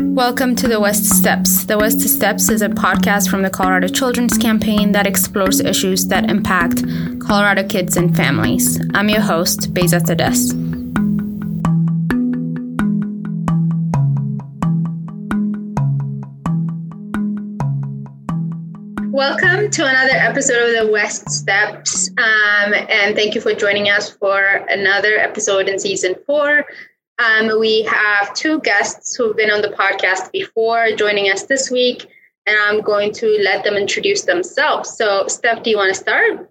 Welcome to The West Steps. The West Steps is a podcast from the Colorado Children's Campaign that explores issues that impact Colorado kids and families. I'm your host, Beza Tedes. Welcome to another episode of The West Steps, and thank you for joining us for another episode in Season 4. We have two guests who've been on the podcast before joining us this week, and I'm going to let them introduce themselves. So, Steph, do you want to start?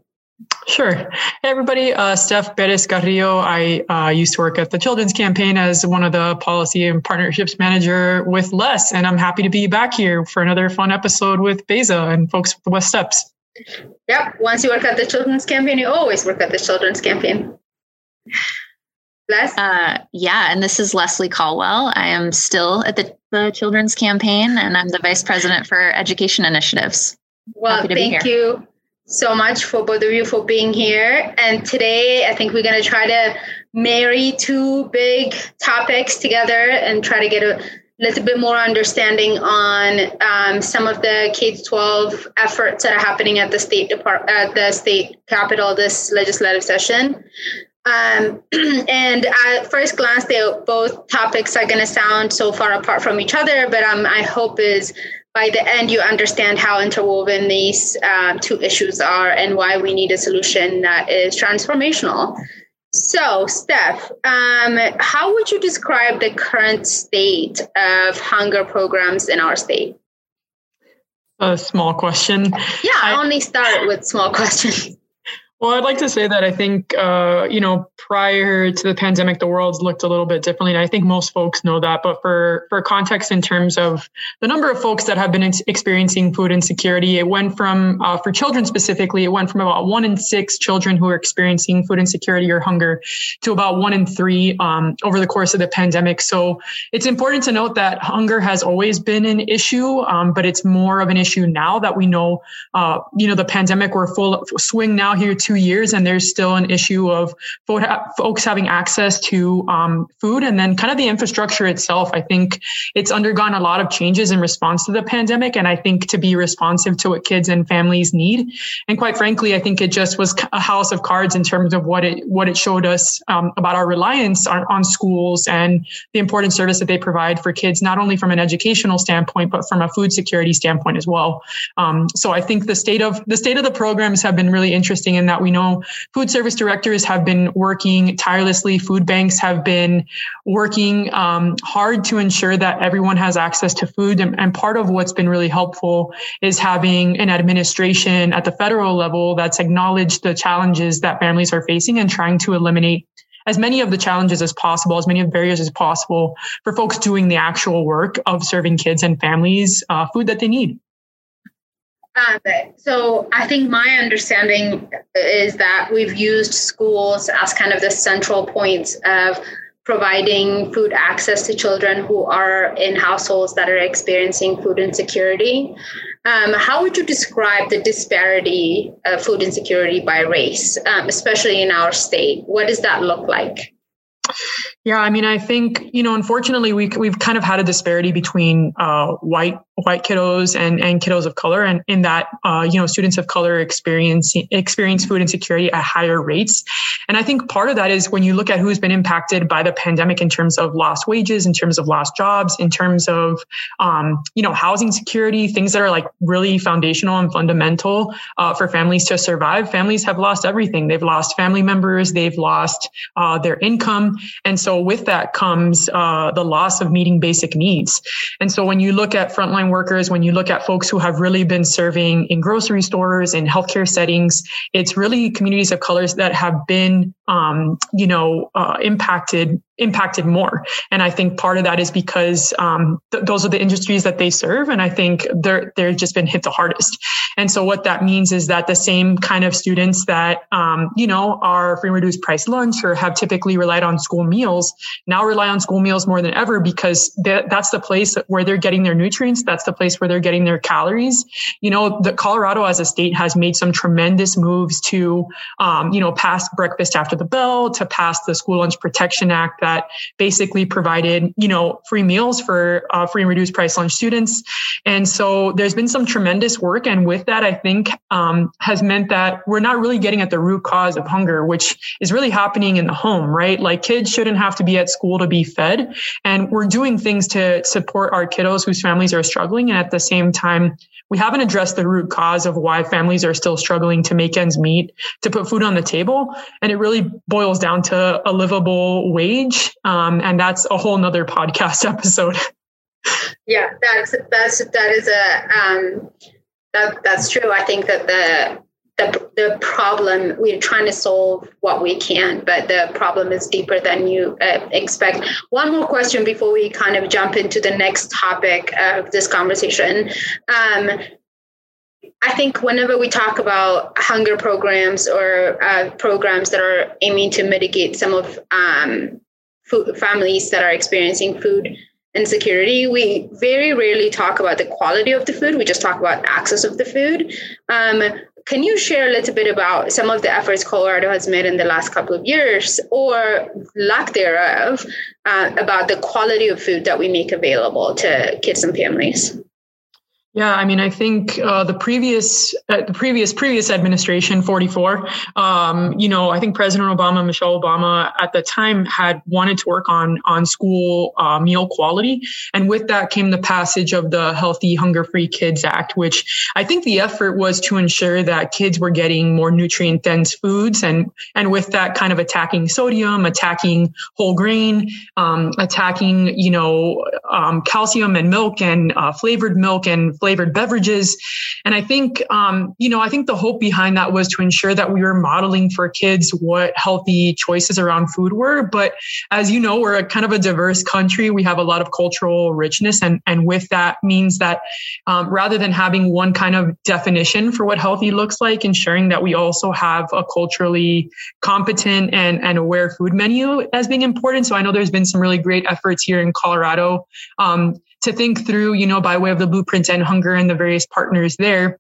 Sure. Hey, everybody. Steph Perez-Carrillo. I used to work at the Children's Campaign as one of the policy and partnerships manager with Les, and I'm happy to be back here for another fun episode with Beza and folks with the West Steps. Yep. Once you work at the Children's Campaign, you always work at the Children's Campaign. Les? And this is Leslie Colwell. I am still at the Children's Campaign, and I'm the Vice President for Education Initiatives. Well, thank you so much for both of you for being here. And today, I think we're going to try to marry two big topics together and try to get a little bit more understanding on some of the K-12 efforts that are happening at the State Department, at the State Capitol this legislative session. And at first glance, both topics are going to sound so far apart from each other, but my hope is by the end, you understand how interwoven these two issues are and why we need a solution that is transformational. So, Steph, how would you describe the current state of hunger programs in our state? A small question. Yeah, I only start with small questions. Well, I'd like to say that I think, prior to the pandemic, the world looked a little bit differently. And I think most folks know that. But for context, in terms of the number of folks that have been experiencing food insecurity, it went from, for children specifically, it went from about 1 in 6 children who are experiencing food insecurity or hunger to about 1 in 3 over the course of the pandemic. So it's important to note that hunger has always been an issue, but it's more of an issue now that we know, the pandemic, we're full swing now here too. 2 years, and there's still an issue of folks having access to food, and then kind of the infrastructure itself. I think it's undergone a lot of changes in response to the pandemic, and I think to be responsive to what kids and families need. And quite frankly, I think it just was a house of cards in terms of what it showed us about our reliance on schools and the important service that they provide for kids, not only from an educational standpoint, but from a food security standpoint as well. So I think the state of the programs have been really interesting in that. We know food service directors have been working tirelessly. Food banks have been working hard to ensure that everyone has access to food. And part of what's been really helpful is having an administration at the federal level that's acknowledged the challenges that families are facing and trying to eliminate as many of the challenges as possible, as many of the barriers as possible for folks doing the actual work of serving kids and families food that they need. So I think my understanding is that we've used schools as kind of the central points of providing food access to children who are in households that are experiencing food insecurity. How would you describe the disparity of food insecurity by race, especially in our state? What does that look like? Yeah, I mean, I think, unfortunately, we've kind of had a disparity between white kiddos and kiddos of color. And in that, students of color experience food insecurity at higher rates. And I think part of that is when you look at who's been impacted by the pandemic in terms of lost wages, in terms of lost jobs, in terms of, housing security, things that are like really foundational and fundamental for families to survive. Families have lost everything. They've lost family members. They've lost their income. And so with that comes the loss of meeting basic needs. And so when you look at frontline workers, when you look at folks who have really been serving in grocery stores and healthcare settings, it's really communities of colors that have been, impacted more. And I think part of that is because those are the industries that they serve. And I think they're just been hit the hardest. And so what that means is that the same kind of students that, are free and reduced price lunch or have typically relied on school meals now rely on school meals more than ever because that's the place where they're getting their nutrients. That's the place where they're getting their calories. The Colorado as a state has made some tremendous moves to, pass breakfast after the bill to pass the School Lunch Protection Act that basically provided, you know, free meals for free and reduced price lunch students. And so there's been some tremendous work. And with that, I think has meant that we're not really getting at the root cause of hunger, which is really happening in the home, right? Like kids shouldn't have to be at school to be fed. And we're doing things to support our kiddos whose families are struggling. And at the same time, we haven't addressed the root cause of why families are still struggling to make ends meet, to put food on the table. And it really boils down to a livable wage. And that's a whole nother podcast episode. Yeah, that's true. I think that the problem, we're trying to solve what we can, but the problem is deeper than you expect. One more question before we kind of jump into the next topic of this conversation. I think whenever we talk about hunger programs or programs that are aiming to mitigate some of families that are experiencing food insecurity, we very rarely talk about the quality of the food. We just talk about access of the food. Can you share a little bit about some of the efforts Colorado has made in the last couple of years, or lack thereof, about the quality of food that we make available to kids and families? Yeah, I mean, I think the previous administration, 44, I think President Obama, Michelle Obama at the time had wanted to work on school meal quality. And with that came the passage of the Healthy Hunger-Free Kids Act, which I think the effort was to ensure that kids were getting more nutrient-dense foods. And with that kind of attacking sodium, attacking whole grain, attacking, calcium and milk and flavored milk and flavored beverages. And I think, the hope behind that was to ensure that we were modeling for kids what healthy choices around food were. But as you know, we're a kind of a diverse country. We have a lot of cultural richness. And with that means that rather than having one kind of definition for what healthy looks like, ensuring that we also have a culturally competent and aware food menu as being important. So I know there's been some really great efforts here in Colorado to think through, by way of the Blueprint and Hunger and the various partners there,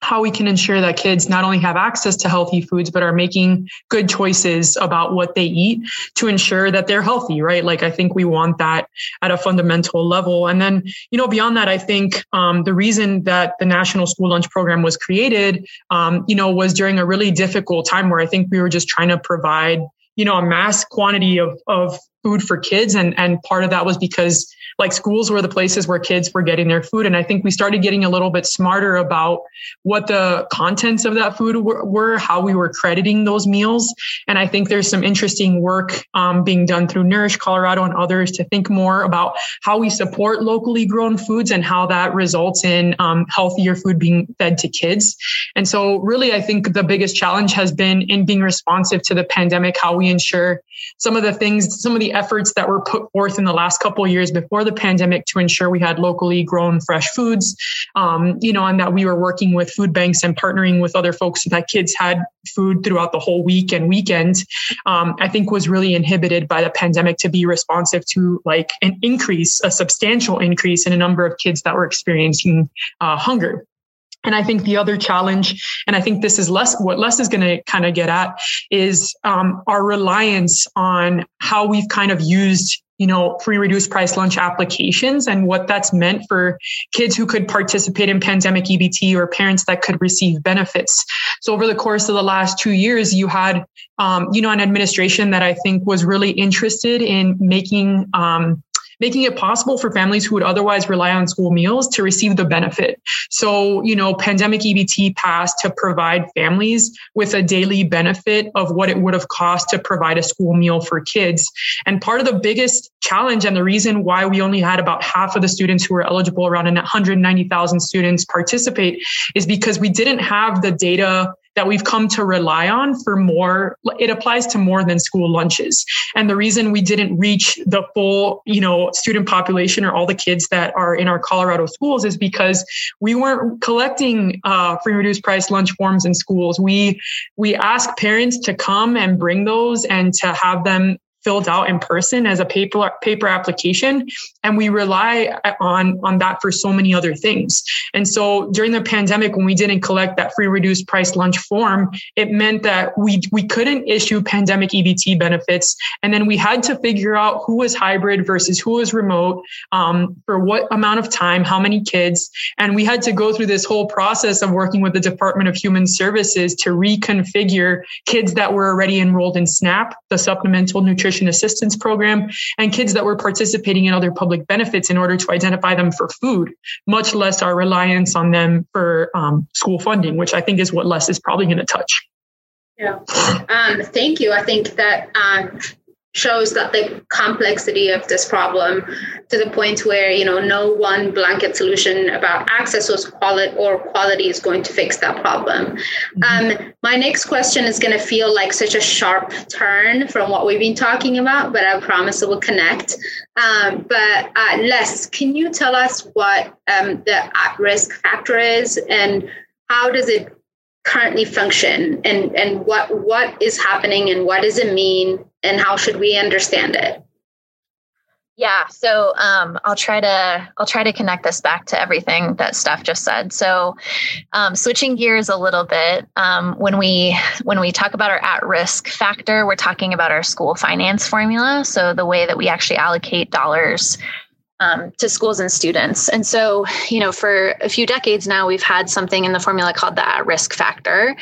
how we can ensure that kids not only have access to healthy foods, but are making good choices about what they eat to ensure that they're healthy, right? Like, I think we want that at a fundamental level. And then, beyond that, I think the reason that the National School Lunch Program was created, was during a really difficult time where I think we were just trying to provide, a mass quantity of food for kids. And part of that was because schools were the places where kids were getting their food. And I think we started getting a little bit smarter about what the contents of that food were, how we were crediting those meals. And I think there's some interesting work being done through Nourish Colorado and others to think more about how we support locally grown foods and how that results in healthier food being fed to kids. And so really, I think the biggest challenge has been in being responsive to the pandemic, how we ensure some of the efforts that were put forth in the last couple of years before the pandemic to ensure we had locally grown fresh foods, and that we were working with food banks and partnering with other folks so that kids had food throughout the whole week and weekend, I think was really inhibited by the pandemic to be responsive to a substantial increase in a number of kids that were experiencing hunger. And I think the other challenge, and I think this is what Les is going to kind of get at, is our reliance on how we've kind of used free reduced price lunch applications and what that's meant for kids who could participate in pandemic EBT or parents that could receive benefits. So over the course of the last 2 years, you had, an administration that I think was really interested in making it possible for families who would otherwise rely on school meals to receive the benefit. So, pandemic EBT passed to provide families with a daily benefit of what it would have cost to provide a school meal for kids. And part of the biggest challenge and the reason why we only had about half of the students who were eligible, around 190,000 students, participate, is because we didn't have the data that we've come to rely on for more. It applies to more than school lunches. And the reason we didn't reach the full, student population or all the kids that are in our Colorado schools is because we weren't collecting free reduced price lunch forms in schools. We asked parents to come and bring those and to have them filled out in person as a paper application. And we rely on that for so many other things. And so during the pandemic, when we didn't collect that free reduced price lunch form, it meant that we couldn't issue pandemic EBT benefits. And then we had to figure out who was hybrid versus who was remote, for what amount of time, how many kids. And we had to go through this whole process of working with the Department of Human Services to reconfigure kids that were already enrolled in SNAP, the Supplemental Nutrition Assistance Program, and kids that were participating in other public benefits in order to identify them for food, much less our reliance on them for school funding, which I think is what Les is probably going to touch. Yeah. Thank you. I think that shows that the complexity of this problem to the point where, you know, no one blanket solution about access or quality is going to fix that problem. Mm-hmm. My next question is going to feel like such a sharp turn from what we've been talking about, but I promise it will connect. But Les, can you tell us what the at-risk factor is and how does it currently function, and what is happening and what does it mean and how should we understand it? Yeah. So I'll try to connect this back to everything that Steph just said. So switching gears a little bit, when we talk about our at-risk factor, we're talking about our school finance formula. So the way that we actually allocate dollars to schools and students. And so, you know, for a few decades now, we've had something in the formula called the at-risk factor,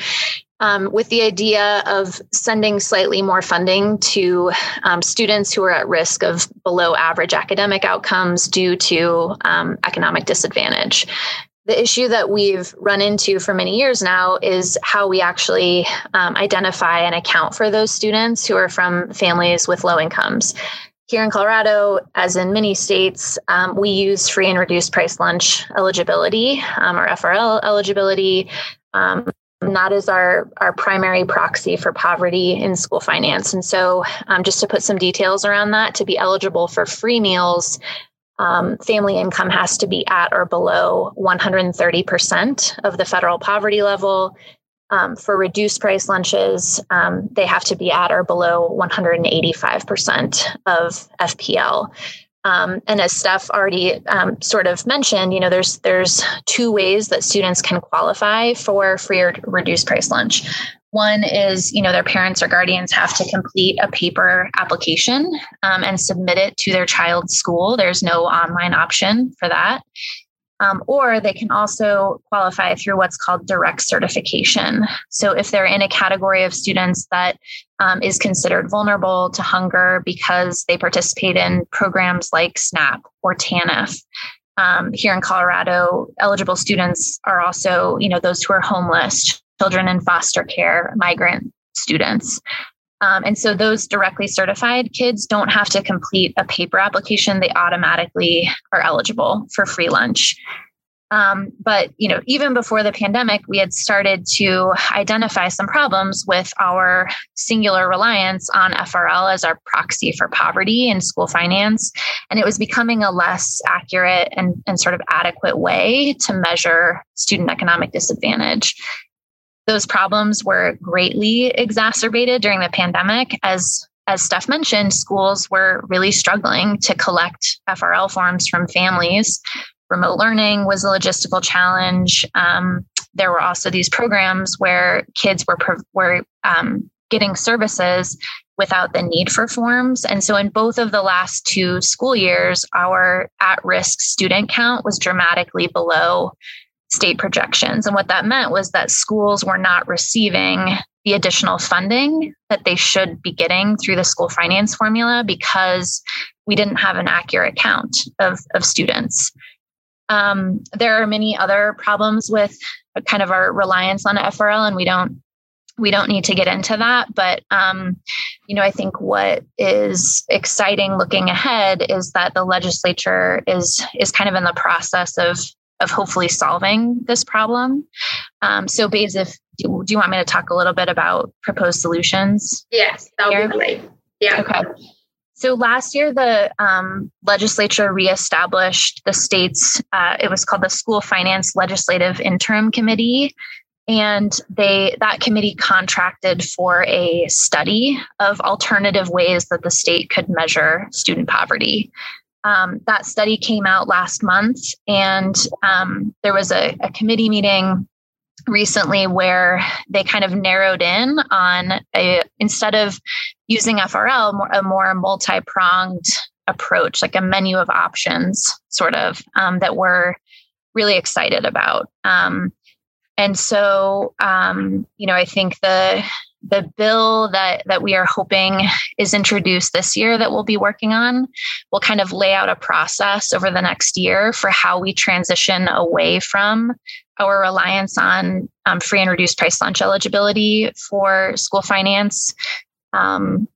with the idea of sending slightly more funding to students who are at risk of below average academic outcomes due to economic disadvantage. The issue that we've run into for many years now is how we actually identify and account for those students who are from families with low incomes. Here in Colorado, as in many states, we use free and reduced price lunch eligibility, or FRL eligibility, not as our primary proxy for poverty in school finance. And so just to put some details around that, to be eligible for free meals, family income has to be at or below 130% of the federal poverty level. For reduced price lunches, they have to be at or below 185% of FPL. And as Steph already sort of mentioned, you know, there's two ways that students can qualify for free or reduced price lunch. One is, you know, their parents or guardians have to complete a paper application and submit it to their child's school. There's no online option for that. Or they can also qualify through what's called direct certification. So if they're in a category of students that is considered vulnerable to hunger because they participate in programs like SNAP or TANF. Here in Colorado, eligible students are also, you know, those who are homeless, children in foster care, migrant students. And so those directly certified kids don't have to complete a paper application. They automatically are eligible for free lunch. But, you know, even before the pandemic, we had started to identify some problems with our singular reliance on FRL as our proxy for poverty in school finance. And it was becoming a less accurate and sort of adequate way to measure student economic disadvantage. Those problems were greatly exacerbated during the pandemic. As Steph mentioned, schools were really struggling to collect FRL forms from families. Remote learning was a logistical challenge. There were also these programs where kids were getting services without the need for forms. And so in both of the last two school years, our at-risk student count was dramatically below state projections. And what that meant was that schools were not receiving the additional funding that they should be getting through the school finance formula because we didn't have an accurate count of students. There are many other problems with kind of our reliance on FRL, and we don't need to get into that. But, you know, I think what is exciting looking ahead is that the legislature is kind of in the process of hopefully solving this problem. So Beza, do you want me to talk a little bit about proposed solutions? Yes, that would be great. Yeah. Okay. So last year, the legislature reestablished the state's, it was called the School Finance Legislative Interim Committee. And that committee contracted for a study of alternative ways that the state could measure student poverty. That study came out last month, and there was a committee meeting recently where they kind of narrowed in on instead of using FRL, a more multi-pronged approach, like a menu of options sort of that we're really excited about. And so, I think the bill that we are hoping is introduced this year that we'll be working on will kind of lay out a process over the next year for how we transition away from our reliance on free and reduced price lunch eligibility for school finance and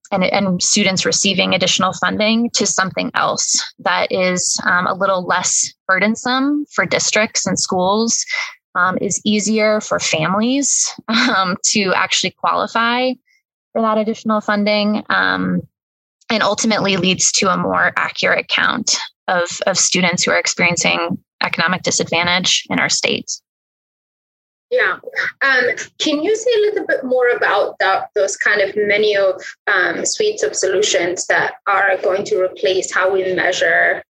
students receiving additional funding to something else that is a little less burdensome for districts and schools. Is easier for families to actually qualify for that additional funding, and ultimately leads to a more accurate count of students who are experiencing economic disadvantage in our state. Yeah. Can you say a little bit more about those kind of menu of suites of solutions that are going to replace how we measure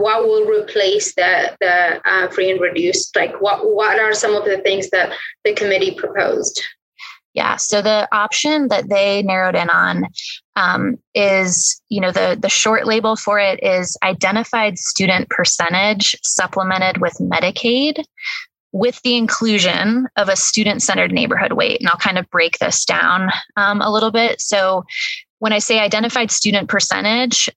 what will replace the free and reduced? Like, what are some of the things that the committee proposed? Yeah. So the option that they narrowed in on is, the short label for it is identified student percentage supplemented with Medicaid, with the inclusion of a student-centered neighborhood weight. And I'll kind of break this down a little bit. So when I say identified student percentage,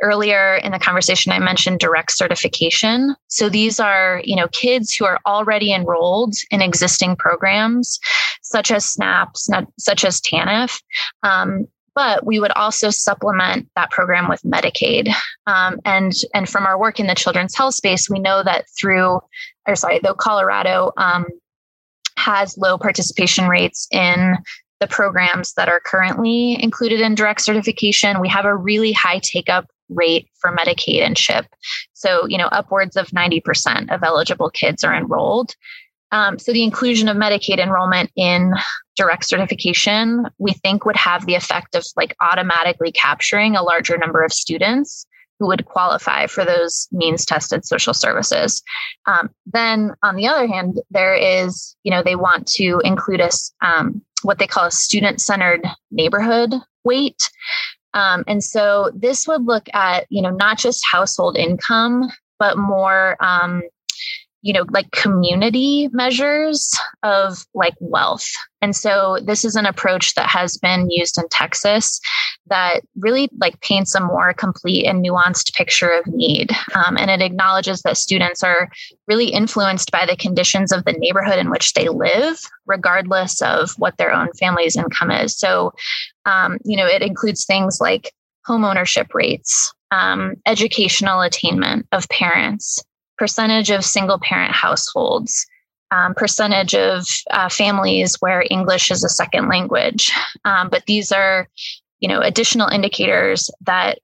earlier in the conversation, I mentioned direct certification. So these are, kids who are already enrolled in existing programs, such as SNAP, such as TANF. But we would also supplement that program with Medicaid. And from our work in the children's health space, we know that though Colorado has low participation rates in the programs that are currently included in direct certification, we have a really high take-up rate for Medicaid and CHIP. So, upwards of 90% of eligible kids are enrolled. So the inclusion of Medicaid enrollment in direct certification, we think, would have the effect of automatically capturing a larger number of students who would qualify for those means-tested social services. Then, on the other hand, there is, they want to include us what they call a student-centered neighborhood weight. And so this would look at, not just household income, but more, community measures of wealth. And so this is an approach that has been used in Texas that really paints a more complete and nuanced picture of need. And it acknowledges that students are really influenced by the conditions of the neighborhood in which they live, regardless of what their own family's income is. So, it includes things like home ownership rates, educational attainment of parents, percentage of single-parent households, percentage of families where English is a second language. But these are, additional indicators that,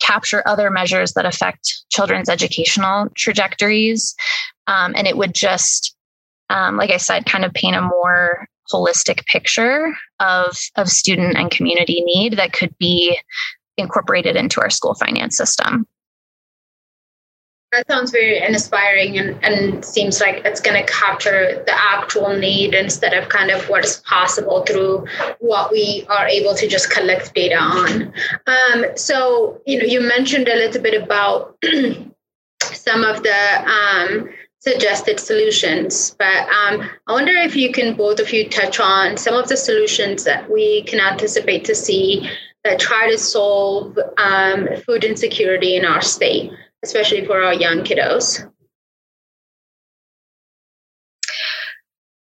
capture other measures that affect children's educational trajectories. And it would just, like I said, kind of paint a more holistic picture of student and community need that could be incorporated into our school finance system. That sounds very inspiring and seems like it's going to capture the actual need instead of kind of what is possible through what we are able to just collect data on. So, you mentioned a little bit about some of the suggested solutions, but I wonder if you can, both of you, touch on some of the solutions that we can anticipate to see that try to solve food insecurity in our state, especially for our young kiddos.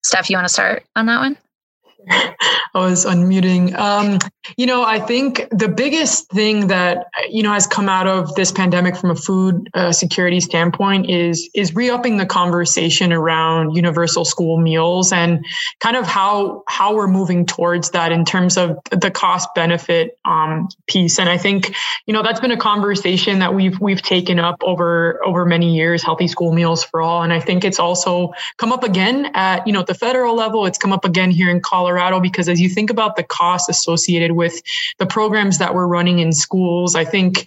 Steph, you want to start on that one? I was unmuting. I think the biggest thing that, has come out of this pandemic from a food security standpoint is re-upping the conversation around universal school meals and kind of how we're moving towards that in terms of the cost benefit piece. And I think, that's been a conversation that we've taken up over many years, Healthy School Meals for All. And I think it's also come up again at, the federal level. It's come up again here in Colorado, because as you think about the costs associated with the programs that we're running in schools, I think,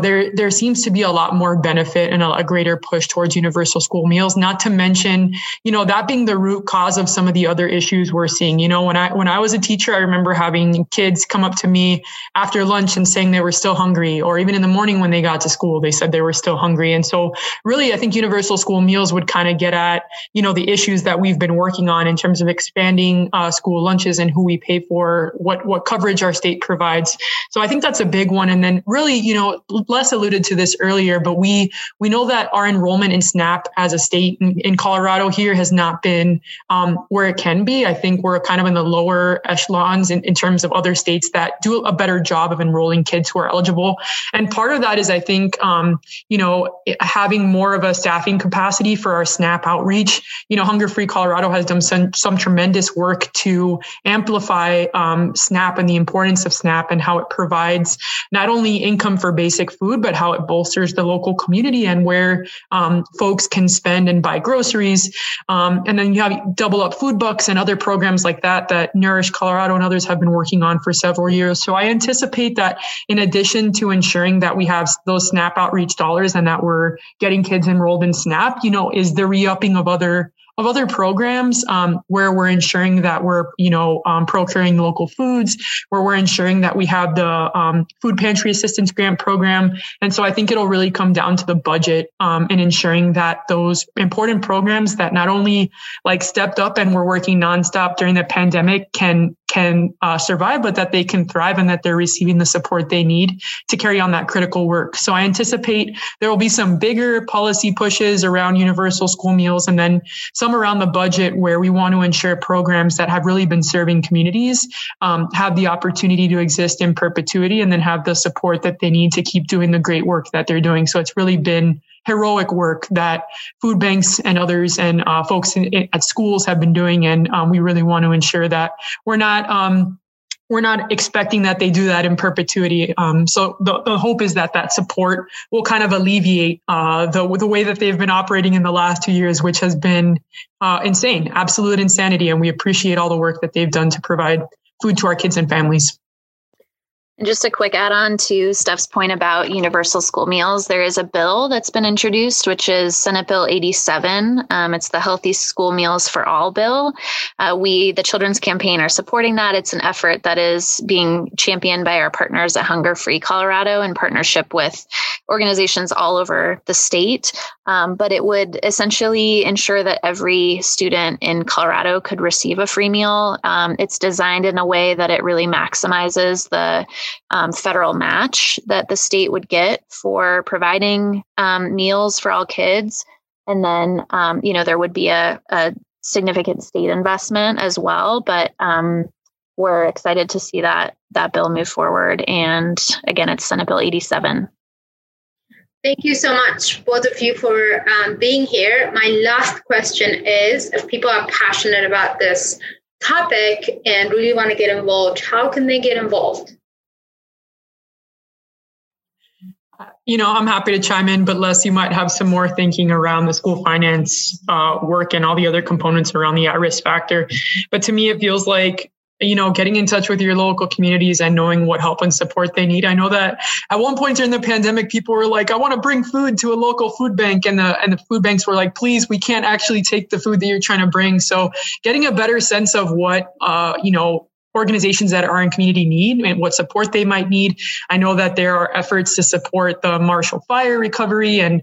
there seems to be a lot more benefit and a greater push towards universal school meals, not to mention, that being the root cause of some of the other issues we're seeing. When I was a teacher, I remember having kids come up to me after lunch and saying they were still hungry, or even in the morning when they got to school, they said they were still hungry. And so really, I think universal school meals would kind of get at, the issues that we've been working on in terms of expanding school lunches and who we pay for, what coverage our state provides. So I think that's a big one. And then really, Les alluded to this earlier, but we know that our enrollment in SNAP as a state in Colorado here has not been where it can be. I think we're kind of in the lower echelons in terms of other states that do a better job of enrolling kids who are eligible. And part of that is, I think, having more of a staffing capacity for our SNAP outreach. Hunger Free Colorado has done some tremendous work to amplify SNAP and the importance of SNAP and how it provides not only income for basic food, but how it bolsters the local community and where folks can spend and buy groceries. And then you have Double Up Food Bucks and other programs like that Nourish Colorado and others have been working on for several years. So I anticipate that in addition to ensuring that we have those SNAP outreach dollars and that we're getting kids enrolled in SNAP, is the re-upping of other programs where we're ensuring that we're, procuring local foods, where we're ensuring that we have the food pantry assistance grant program. And so I think it'll really come down to the budget and ensuring that those important programs that not only stepped up and were working nonstop during the pandemic can survive, but that they can thrive and that they're receiving the support they need to carry on that critical work. So I anticipate there will be some bigger policy pushes around universal school meals and then some around the budget where we want to ensure programs that have really been serving communities have the opportunity to exist in perpetuity and then have the support that they need to keep doing the great work that they're doing. So it's really been heroic work that food banks and others and folks at schools have been doing. And we really want to ensure that we're not expecting that they do that in perpetuity. So the hope is that support will kind of alleviate the way that they've been operating in the last 2 years, which has been insane, absolute insanity. And we appreciate all the work that they've done to provide food to our kids and families. And just a quick add-on to Steph's point about universal school meals, there is a bill that's been introduced, which is Senate Bill 87. It's the Healthy School Meals for All bill. We, the Children's Campaign, are supporting that. It's an effort that is being championed by our partners at Hunger Free Colorado in partnership with organizations all over the state. But it would essentially ensure that every student in Colorado could receive a free meal. It's designed in a way that it really maximizes the federal match that the state would get for providing meals for all kids. And then, there would be a significant state investment as well. But we're excited to see that bill move forward. And again, it's Senate Bill 87. Thank you so much, both of you, for being here. My last question is, if people are passionate about this topic and really want to get involved, how can they get involved? I'm happy to chime in, but Les, you might have some more thinking around the school finance work and all the other components around the at-risk factor. But to me, it feels like, getting in touch with your local communities and knowing what help and support they need. I know that at one point during the pandemic, people were like, I want to bring food to a local food bank. And the food banks were like, please, we can't actually take the food that you're trying to bring. So getting a better sense of what, organizations that are in community need and what support they might need. I know that there are efforts to support the Marshall Fire recovery. And,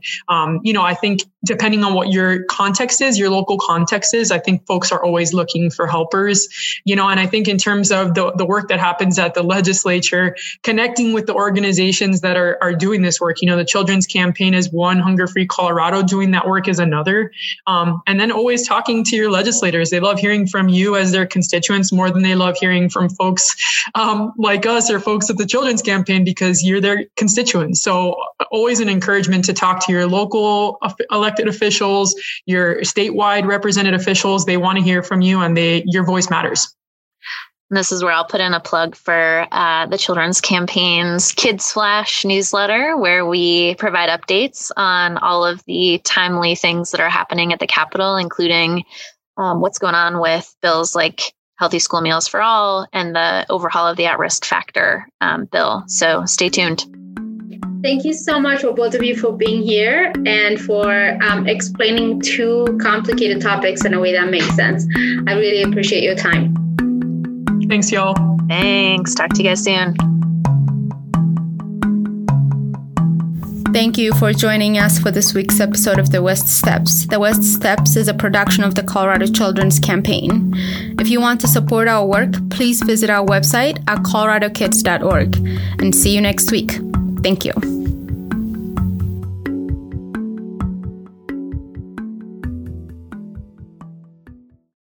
I think depending on what your context is, your local context is, I think folks are always looking for helpers, and I think in terms of the work that happens at the legislature, connecting with the organizations that are doing this work, the Children's Campaign is one, Hunger Free Colorado doing that work is another. And then always talking to your legislators. They love hearing from you as their constituents more than they love hearing from folks like us or folks at the Children's Campaign, because you're their constituents. So always an encouragement to talk to your local elected officials, your statewide represented officials. They want to hear from you, and your voice matters. This is where I'll put in a plug for the Children's Campaign's Kids Flash newsletter, where we provide updates on all of the timely things that are happening at the Capitol, including what's going on with bills like Healthy School Meals for All and the overhaul of the at-risk factor bill. So stay tuned. Thank you so much for both of you for being here and for explaining two complicated topics in a way that makes sense. I really appreciate your time. Thanks, y'all. Thanks. Talk to you guys soon. Thank you for joining us for this week's episode of The West Steps. The West Steps is a production of the Colorado Children's Campaign. If you want to support our work, please visit our website at ColoradoKids.org. And see you next week. Thank you.